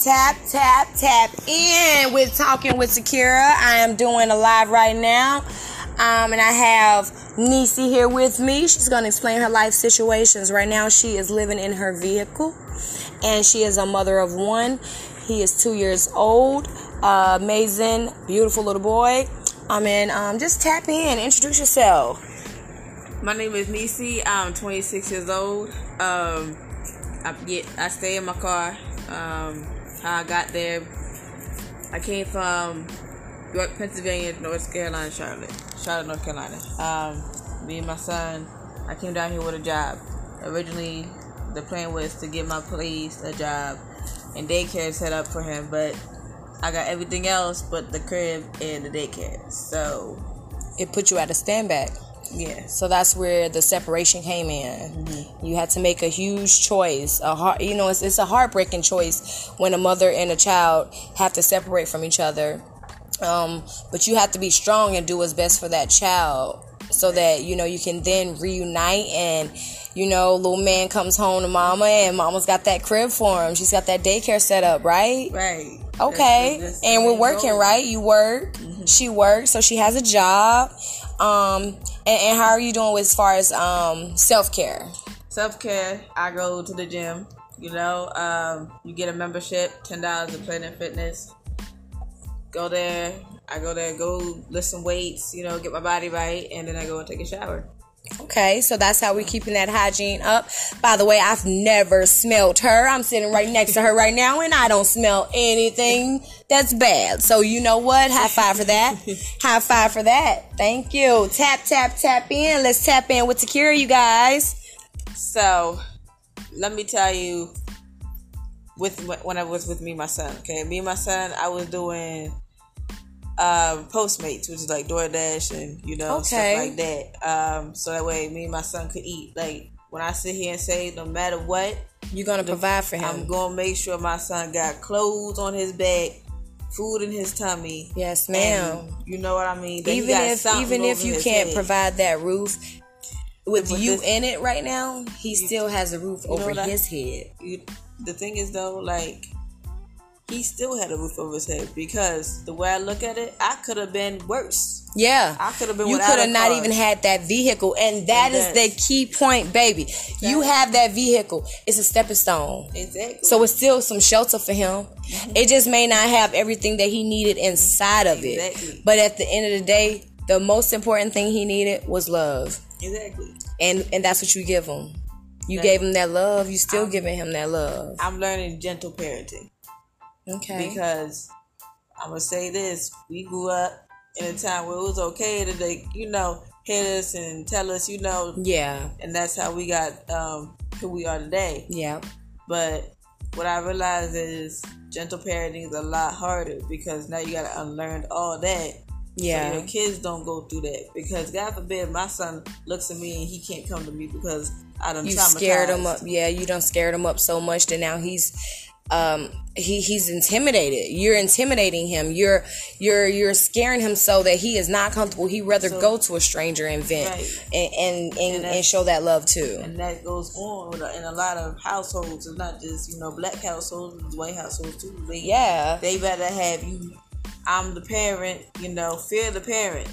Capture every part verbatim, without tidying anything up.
Tap, tap, tap in with Talking with Shakira. I am doing a live right now. Um, and I have Niecy here with me. She's going to explain her life situations. Right now, she is living in her vehicle. And she is a mother of one. He is two years old. Uh, amazing, beautiful little boy. Um, and um, just tap in. Introduce yourself. My name is Niecy. I'm twenty-six years old. Um, I, get, I stay in my car. Um, how I got there, I came from York, Pennsylvania, North Carolina, Charlotte, Charlotte, North Carolina. Um, me and my son, I came down here with a job. Originally, the plan was to get my place a job and daycare set up for him, but I got everything else but the crib and the daycare. So it put you at a standback. Yeah. So that's where the separation came in. Mm-hmm. You had to make a huge choice. A heart, you know, it's, it's a heartbreaking choice when a mother and a child have to separate from each other. Um, but you have to be strong and do what's best for that child so that, you know, you can then reunite and, you know, little man comes home to mama and mama's got that crib for him. She's got that daycare set up, right? Right. Okay. That's, that's and we're working, going. Right? You work. Mm-hmm. She works. So she has a job. Um, and, and how are you doing as far as um, self-care? Self-care, I go to the gym, you know. Um, you get a membership, ten dollars at Planet Fitness. Go there. I go there, go lift some weights, you know, get my body right, and then I go and take a shower. Okay, so that's how we're keeping that hygiene up. By the way, I've never smelled her. I'm sitting right next to her right now, and I don't smell anything that's bad. So you know what? High five for that. High five for that. Thank you. Tap, tap, tap in. Let's tap in with Shakira, you guys. So let me tell you, with when I was with me and my son, okay? Me and my son, I was doing Um, Postmates, which is like DoorDash and, you know, okay, stuff like that. Um, so that way me and my son could eat. Like, when I sit here and say, no matter what, you're going to provide for him. I'm going to make sure my son got clothes on his back, food in his tummy. Yes, ma'am. And, you know what I mean? That even if even if you can't head. provide that roof with, with you this, in it right now, he you, still has a roof over his I, head. You, the thing is, though, like, he still had a roof over his head because the way I look at it, I could have been worse. Yeah. I could have been without a car. You could have not even had that vehicle. And that is the key point, baby. Exactly. You have that vehicle. It's a stepping stone. Exactly. So it's still some shelter for him. Mm-hmm. It just may not have everything that he needed inside of it. Exactly. But at the end of the day, the most important thing he needed was love. Exactly. And and that's what you give him. You exactly. gave him that love. You still I'm, giving him that love. I'm learning gentle parenting. Okay. Because I'm going to say this, we grew up in a time where it was okay to, like, you know, hit us and tell us, you know. Yeah. And that's how we got um, who we are today. Yeah. But what I realized is gentle parenting is a lot harder because now you got to unlearn all that. Yeah. So your kids don't go through that because, God forbid, my son looks at me and he can't come to me because I done traumatized. You scared him up. Yeah, you done scared him up so much that now he's... Um, he, he's intimidated. You're intimidating him. You're you're you're scaring him so that he is not comfortable. He'd rather so, go to a stranger and vent right. and, and, and, and, and show that love too. And that goes on in a lot of households. It's not just, you know, black households, it's white households too. They, yeah. They better have you. I'm the parent, you know, fear the parent.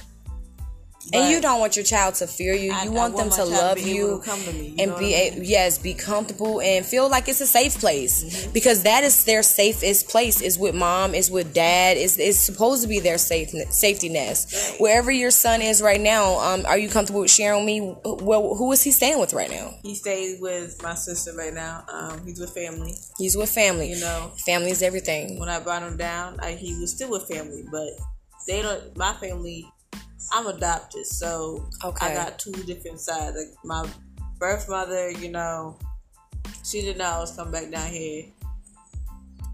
But and you don't want your child to fear you. You I, want, I want them to love you, to to me, you and be I mean? a, yes, be comfortable and feel like it's a safe place mm-hmm. because that is their safest place. Is with mom, is with dad. Is it's supposed to be their safe safety nest. Right. Wherever your son is right now, um, are you comfortable with sharing with me? Well, who is he staying with right now? He stays with my sister right now. Um, he's with family. He's with family. You know, family is everything. When I brought him down, I, he was still with family, but they don't. My family. I'm adopted, so okay. I got two different sides. Like my birth mother, you know, she didn't know I was coming back down here.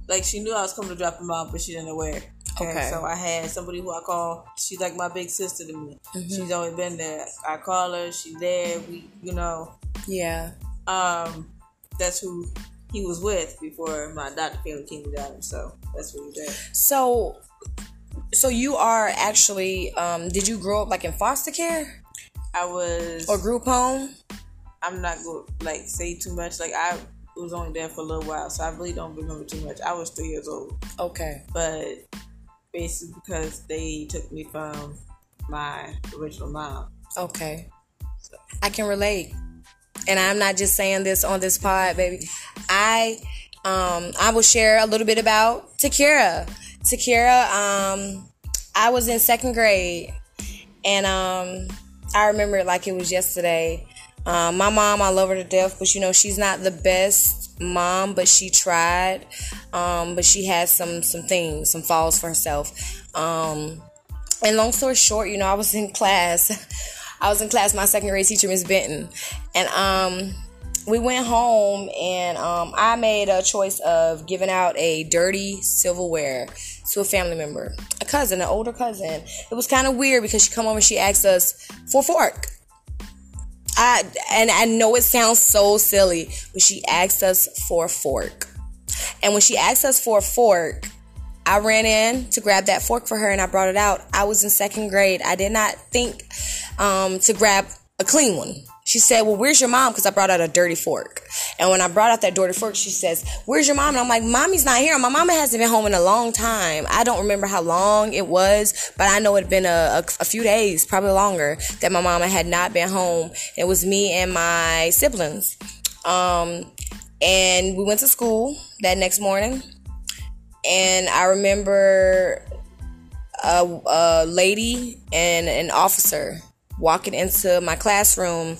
Like she knew I was coming to drop him off, but she didn't know where. Okay. And so I had somebody who I call. She's like my big sister to me. Mm-hmm. She's always been there. I call her. She's there. We, you know. Yeah. Um, that's who he was with before my adopted family came and got him. So that's what he did. So. So you are actually, um, did you grow up like in foster care? I was. Or group home? I'm not going to like say too much. Like I It was only there for a little while, so I really don't remember too much. I was three years old. Okay. But basically because they took me from my original mom. Okay. So. I can relate. And I'm not just saying this on this pod, baby. I um I will share a little bit about Takira. Takira, um, I was in second grade, and um, I remember it like it was yesterday. Um, my mom, I love her to death, but you know, she's not the best mom, but she tried. Um, but she had some, some things, some falls for herself. Um, and long story short, you know, I was in class. I was in class, my second grade teacher, Miz Benton. And um, we went home, and um, I made a choice of giving out a dirty silverware to a family member, a cousin, an older cousin. It was kind of weird because she come over and she asked us for a fork. I, and I know it sounds so silly, but she asked us for a fork. And when she asked us for a fork, I ran in to grab that fork for her, and I brought it out. I was in second grade. I did not think um, to grab a clean one. She said, well, where's your mom? Because I brought out a dirty fork. And when I brought out that dirty fork, she says, where's your mom? And I'm like, mommy's not here. My mama hasn't been home in a long time. I don't remember how long it was, but I know it had been a, a, a few days, probably longer, that my mama had not been home. It was me and my siblings. Um, and we went to school that next morning. And I remember a, a lady and an officer walking into my classroom.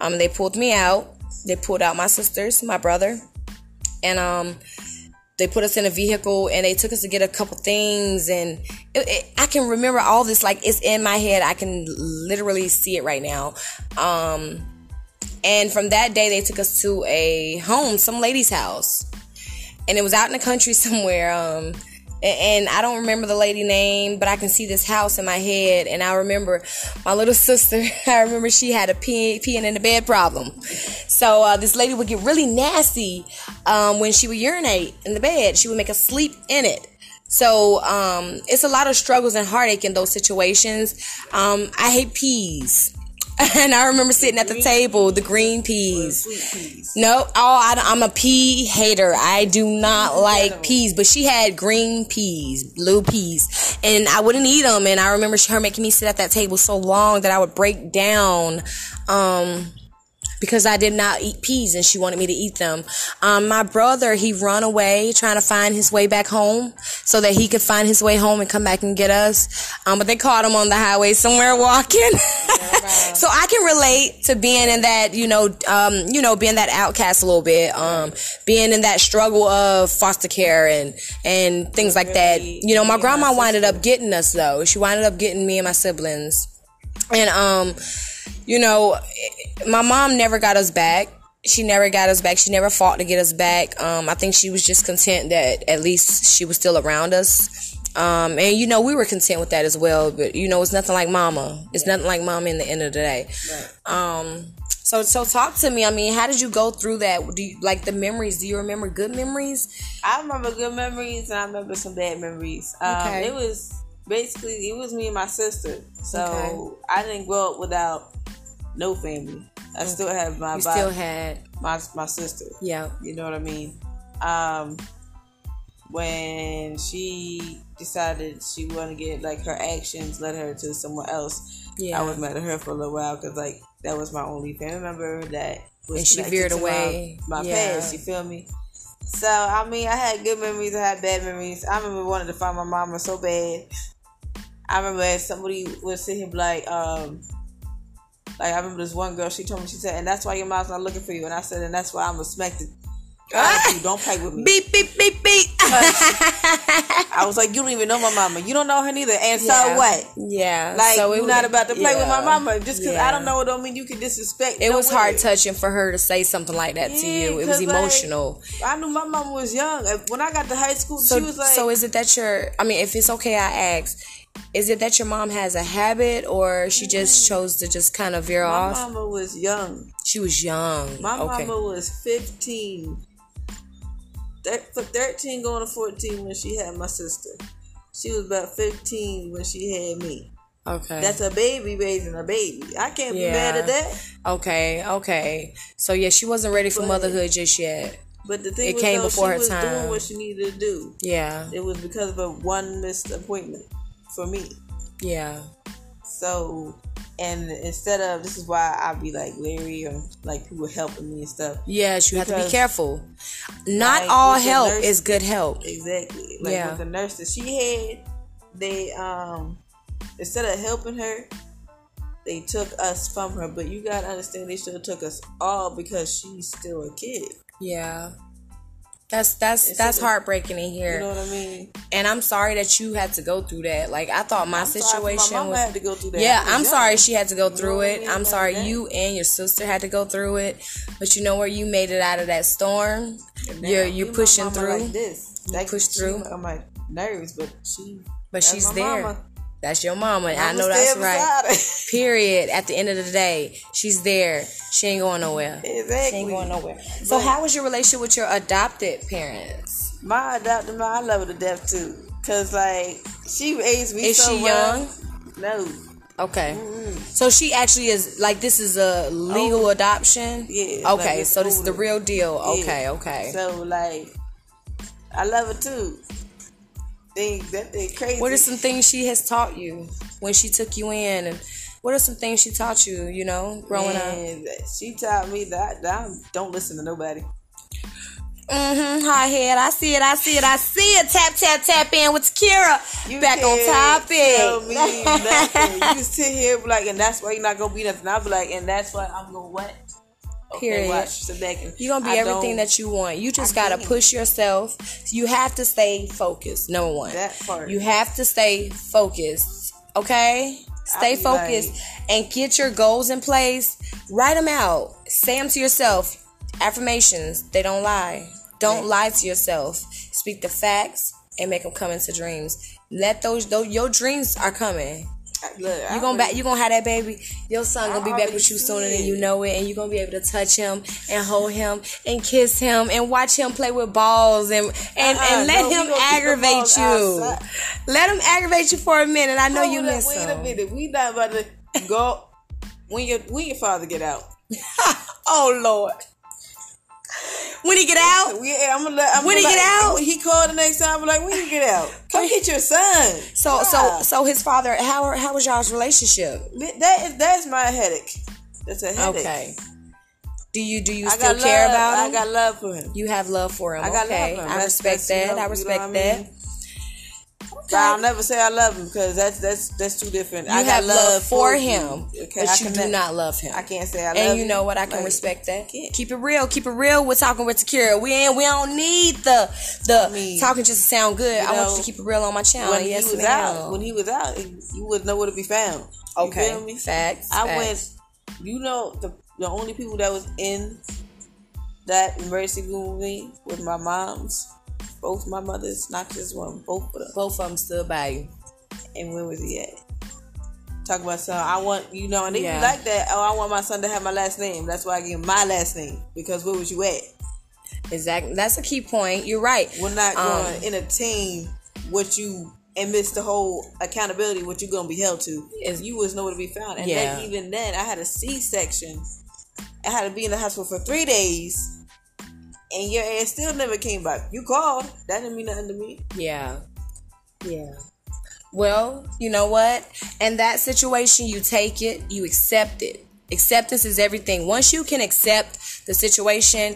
Um, they pulled me out. They pulled out my sisters, my brother, and um, they put us in a vehicle, and they took us to get a couple things. And it, it, I can remember all this, like it's in my head. I can literally see it right now. Um, and from that day, they took us to a home, some lady's house. And it was out in the country somewhere, um, and, and I don't remember the lady name, but I can see this house in my head. And I remember my little sister, I remember she had a pee, peeing in the bed problem. So uh, this lady would get really nasty um, when she would urinate in the bed. She would make us sleep in it. So um, it's a lot of struggles and heartache in those situations. Um, I hate peas. And I remember sitting at the table, the green peas. No, oh, I, I'm a pea hater. I do not like peas. But she had green peas, blue peas. And I wouldn't eat them. And I remember her making me sit at that table so long that I would break down um, because I did not eat peas and she wanted me to eat them. Um, my brother, he run away trying to find his way back home so that he could find his way home and come back and get us. Um, but they caught him on the highway somewhere walking. So I can relate to being in that, you know, um, you know, being that outcast a little bit, um, being in that struggle of foster care and, and things like that. You know, my grandma winded up getting us though. She winded up getting me and my siblings. And, um, you know, my mom never got us back. She never got us back. She never fought to get us back. Um, I think she was just content that at least she was still around us. Um, and, you know, we were content with that as well. But, you know, it's nothing like mama. It's nothing like mama in the end of the day. Right. Um, so so talk to me. I mean, how did you go through that? Do you, like the memories, do you remember good memories? I remember good memories and I remember some bad memories. Um, okay. It was basically, it was me and my sister. So okay. I didn't grow up without no family. I okay. still have my you body. still had. My, my sister. Yeah. You know what I mean? Um, when she decided she wanted to get, like, her actions led her to someone else. Yeah. I was mad at her for a little while because, like, that was my only family member that was and she veered away my, my yeah. past, you feel me? So, I mean, I had good memories, I had bad memories. I remember wanting to find my mama so bad. I remember somebody would sit here and be like, um, like, I remember this one girl, she told me, she said, and that's why your mom's not looking for you. And I said, and that's why I'm respected. Like, don't play with me. Beep, beep, beep, beep. I was like, you don't even know my mama. You don't know her neither. And yeah. so what? Yeah. Like, so you're not about to play yeah. with my mama. Just because yeah. I don't know it don't mean you can disrespect It no was way. Hard touching for her to say something like that yeah, to you. It was emotional. Like, I knew my mama was young. When I got to high school, so, she was like... So is it that your... I mean, if it's okay, I ask... Is it that your mom has a habit or she just chose to just kind of veer my off? My mama was young. She was young. My okay. mama was fifteen. For thirteen going to fourteen when she had my sister. She was about fifteen when she had me. Okay. That's a baby raising a baby. I can't yeah. be mad at that. Okay, okay. So, yeah, she wasn't ready for but, motherhood just yet. But the thing it was, came though, before she her was time. doing what she needed to do. Yeah. It was because of a one missed appointment for me. Yeah. So, and instead of, this is why I be like Larry or like people helping me and stuff. Yes, you have to be careful. Not like, all help nurse, is good help. Exactly. Like yeah. with the nurse that she had, they, um, instead of helping her, they took us from her. But you got to understand, they still took us all because she's still a kid. Yeah. That's that's it's that's heartbreaking in here. You know what I mean? And I'm sorry that you had to go through that. Like, I thought my I'm situation my was... had to go through that. Yeah, I'm young. sorry she had to go through you know it. I mean? I'm like sorry that. you and your sister had to go through it. But you know where you made it out of that storm? Now, you're you're pushing through. Like this. You like, push through. She, I'm like nervous, but she... But she's there. Mama. That's your mama. mama I know that's right. Period. At the end of the day, she's there. She ain't going nowhere. Exactly. She ain't going nowhere. So, but how was your relationship with your adopted parents? My adopted mom, I love her to death too. Cause like she raised me. Is so she well. young? No. Okay. Mm-hmm. So she actually is like this is a legal Old. adoption. Yeah. Okay. Like so older. This is the real deal. Yeah. Okay. Okay. So like, I love her too. Things that they crazy. What are some things she has taught you when she took you in, and what are some things she taught you? You know, growing Man, up. She taught me that, that I don't listen to nobody. Mm-hmm. Hot head. I see it. I see it. I see it. Tap tap tap in with Kira. You back on topic. Tell me nothing. You sit here like, and that's why you're not gonna be nothing. I'll be like, and that's why I'm gonna what? Period. Okay, so you're gonna be I everything that you want. You just I gotta can't. push yourself. You have to stay focused. Number one, that part. You have to stay focused. Okay, stay focused like, and get your goals in place. Write them out. Say them to yourself. Affirmations. They don't lie. Don't right. lie to yourself. Speak the facts and make them come into dreams. Let those. those your dreams are coming. Look, you're gonna back, you're gonna have that baby. Your son gonna be back with you sooner than you know it, and you're gonna be able to touch him and hold him and kiss him and watch him play with balls and and, uh-uh, and let no, him aggravate you. Outside. Let him aggravate you for a minute. I know hold you up, miss wait him. Wait a minute, we not about to go when your when your father get out. Oh Lord. When he get out? Yeah, I'm gonna let, I'm When gonna he get out? He called the next time. I'm like, when he get out? Come hit your son. So, wow. so, so his father. How are, how was y'all's relationship? That is that's my headache. That's a headache. Okay. Do you do you I still care love, about him? I got love for him. You have love for him. I got okay. love for him. I respect that. Love, I respect you know that. I mean? Okay. I'll never say I love him because that's that's that's too different. You I have got love, love for him, him okay, but you do not love him. I can't say I love him. And you know what? I can like, respect that. Keep it real. Keep it real. We're talking with Takira. We ain't. We don't need the the I mean, talking just to sound good. You know, I want you to keep it real on my channel. When yes, he was ma'am. out, when he was out, you wouldn't know where to be found. Okay, you feel me? Facts. I facts. went. You know, the the only people that was in that emergency room with me was my mom's. Both my mothers, not just one. Both of them. Both of them stood by you. And where was he at? Talk about son. I want, you know, and they yeah. be like that. Oh, I want my son to have my last name. That's why I gave him my last name. Because where was you at? Exactly. That's a key point. You're right. We're not um, going to entertain what you, and miss the whole accountability, what you're going to be held to. If you was nowhere to be found. And yeah. then, even then, I had a C-section. I had to be in the hospital for three days. And your ass still never came back. You called. That didn't mean nothing to me. Yeah. Yeah. Well, you know what? In that situation, you take it. You accept it. Acceptance is everything. Once you can accept the situation,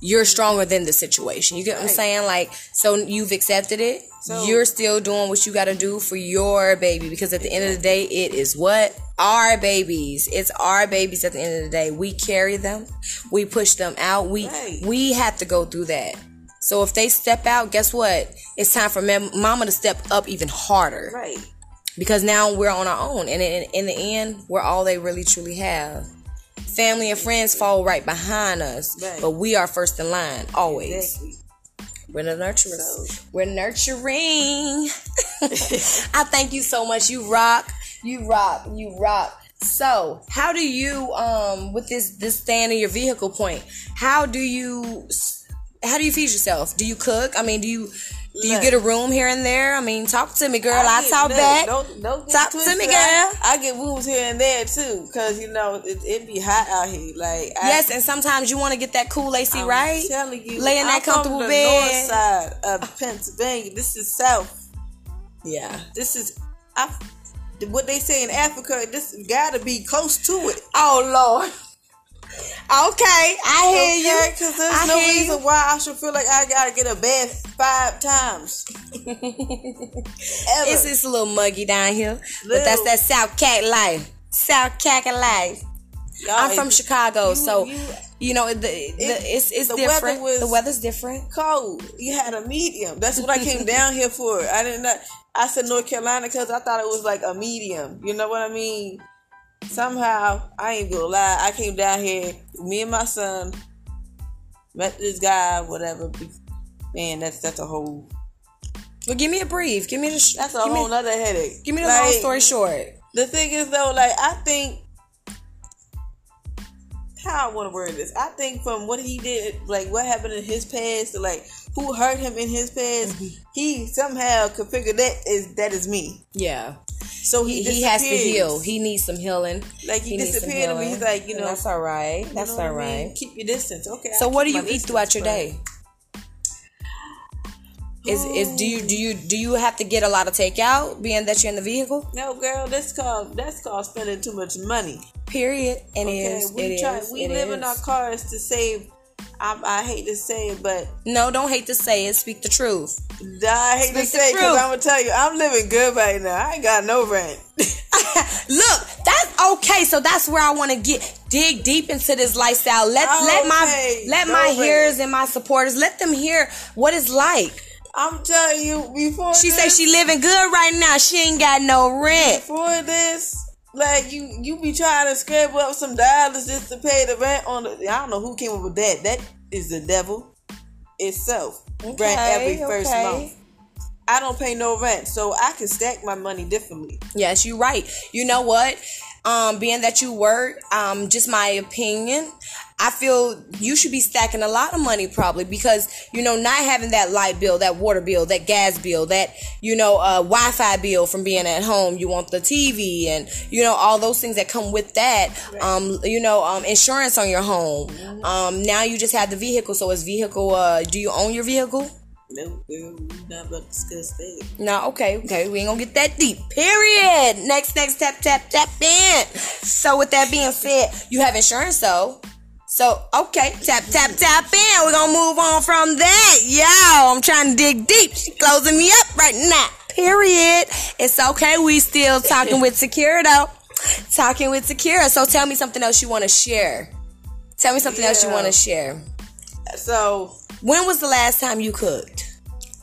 you're stronger than the situation. You get what right. I'm saying? Like, so you've accepted it. So, you're still doing what you got to do for your baby. Because at the end of the day, it is what? Our babies. It's our babies at the end of the day. We carry them. We push them out. We right. we have to go through that. So if they step out, guess what? It's time for mama to step up even harder. Right. Because now we're on our own. And in, in the end, we're all they really truly have. Family and friends fall right behind us. Right. But we are first in line. Always. Exactly. We're the nurturers. So. We're nurturing. I thank you so much. You rock. You rock. You rock. So, how do you, um, with this this stand in your vehicle point? How do you, how do you feed yourself? Do you cook? I mean, do you Do you look. Get a room here and there? I mean, talk to me, girl. I, I talk none. Back. Don't, don't talk twisted. To me, girl. I, I get rooms here and there too, because you know it, it be hot out here. Like I, yes, and sometimes you want to get that cool A C, I'm right? Telling you, lay in that I'm comfortable from the bed. North side of Pennsylvania. This is south. Yeah, this is. I, what they say in Africa. This gotta be close to it. Oh Lord. Okay, I hear okay, you. Because there's I no reason you. Why I should feel like I gotta get a bath five times. it's it's a little muggy down here, little. But that's that South Cat life. South Cat life. Y'all, I'm from Chicago, you, so you, you know the, the it, it's it's the different. Weather the weather's different. Cold. You had a medium. That's what I came down here for. I didn't. I said North Carolina because I thought it was like a medium. You know what I mean? Somehow, I ain't gonna lie, I came down here, me and my son, met this guy, whatever. Man, that's that's a whole... Well, give me a brief. Give me the... Sh- that's a whole me, other headache. Give me the like, long story short. The thing is, though, like, I think... How I want to word this? I think from what he did, like, what happened in his past, to, like, who hurt him in his past, mm-hmm. he somehow could figure that is, that is me. Yeah. So he he has to heal. He needs some healing. Like he, he disappeared and he's like, you know, and that's all right. That's you know all right. I mean? Keep your distance. Okay. So I'll what do you eat throughout your day? Is is do you do you do you have to get a lot of takeout being that you're in the vehicle? No, girl, that's called that's called spending too much money. Period. And okay, is we it try, is, we it live is. in our cars to save. I, I hate to say it, but no, don't hate to say it. Speak the truth. I hate Speak to say it because I'm gonna tell you, I'm living good right now. I ain't got no rent. Look, that's okay. So that's where I want to get dig deep into this lifestyle. Let I let my let no my rent. Hearers and my supporters let them hear what it's like. I'm telling you, before she this, say she living good right now. She ain't got no rent. Before this. Like, you, you be trying to scramble up some dollars just to pay the rent on the... I don't know who came up with that. That is the devil itself. Okay, rent every okay. first month. I don't pay no rent, so I can stack my money differently. Yes, you're right. You know what? Um, being that you work, um, just my opinion, I feel you should be stacking a lot of money probably because, you know, not having that light bill, that water bill, that gas bill, that, you know, uh, Wi-Fi bill from being at home. You want the T V and, you know, all those things that come with that, right. um, you know, um, insurance on your home. Mm-hmm. Um, now you just have the vehicle. So is vehicle, uh, do you own your vehicle? No, girl, we're not about to discuss that. No, okay, okay. We ain't gonna get that deep. Period. Next, next, tap, tap, tap in. So with that being said, you have insurance though. So, okay, tap, tap, tap in. We're gonna move on from that. Yo, I'm trying to dig deep. She closing me up right now. Period. It's okay. We still talking with Shakira though. Talking with Shakira. So tell me something else you want to share. Tell me something yeah. else you want to share. So... When was the last time you cooked?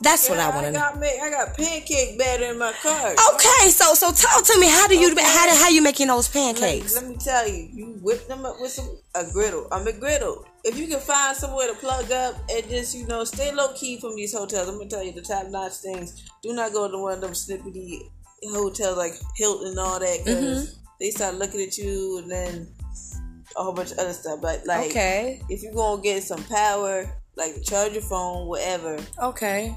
That's yeah, what I want to know. Got make, I got pancake batter in my car. Okay, so so talk to me. How do you okay. how do, how you making those pancakes? Let, let me tell you, you whip them up with some a griddle. I'm a griddle. If you can find somewhere to plug up and just you know stay low key from these hotels. I'm gonna tell you the top notch things. Do not go to one of them snippety hotels like Hilton and all that because mm-hmm. they start looking at you and then a whole bunch of other stuff. But like, okay. if you gonna get some power. Like, charge your phone, whatever. Okay.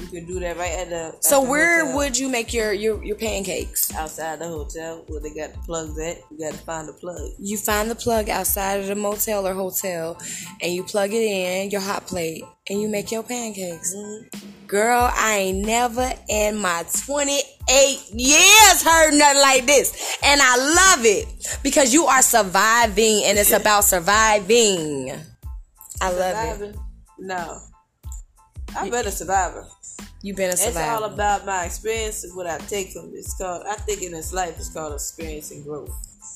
You can do that right at the at So the where hotel. Would you make your, your, your pancakes? Outside the hotel where they got the plugs at. You got to find the plug. You find the plug outside of the motel or hotel, and you plug it in, your hot plate, and you make your pancakes. Mm-hmm. Girl, I ain't never in my twenty-eight years heard nothing like this. And I love it because you are surviving, and it's about surviving. I love it. No. I've been a survivor. You've been a survivor. It's all about my experience and what I take from this. It's called, I think in this life, it's called experience and growth.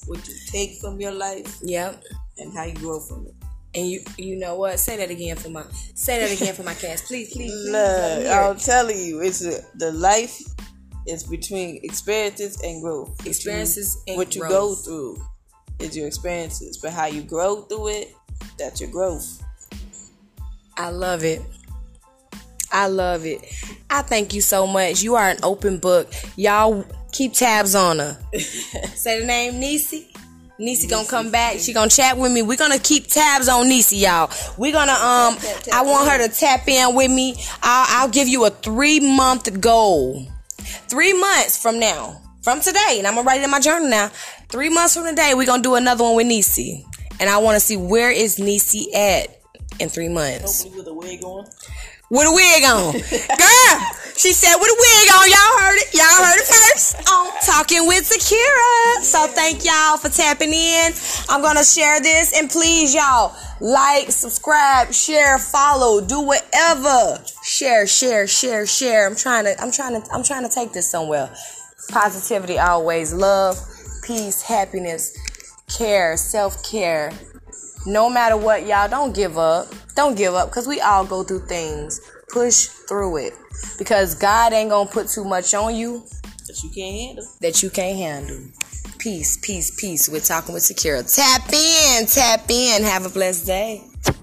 What you take from your life. Yep. And how you grow from it. And you you know what? Say that again for my, say that again for my cast. Please, please, please. Look, I'm telling you, it's a, the life is between experiences and growth. Experiences and growth. What you go through is your experiences. But how you grow through it, that's your growth. I love it. I love it. I thank you so much. You are an open book. Y'all keep tabs on her. Say the name, Niecy. Niecy gonna come back. She gonna chat with me. We're gonna keep tabs on Niecy, y'all. We're gonna um. Tap, tap, I want her to tap in with me. I'll, I'll give you a three month goal. Three months from now, from today, and I'm gonna write it in my journal now. Three months from today, we're gonna do another one with Niecy, and I want to see where is Niecy at in three months. Hopefully with a wig on. With a wig on. Girl, she said with a wig on. Y'all heard it. Y'all heard it first on Talking with Takira. So thank y'all for tapping in. I'm going to share this. And please, y'all, like, subscribe, share, follow, do whatever. Share, share, share, share. I'm trying to, I'm trying to, I'm trying to take this somewhere. Positivity always. Love, peace, happiness, care, self-care. No matter what, y'all, don't give up. Don't give up, because we all go through things. Push through it, because God ain't going to put too much on you that you can't handle. That you can't handle. Peace, peace, peace. We're Talking with Takira. Tap in, tap in. Have a blessed day.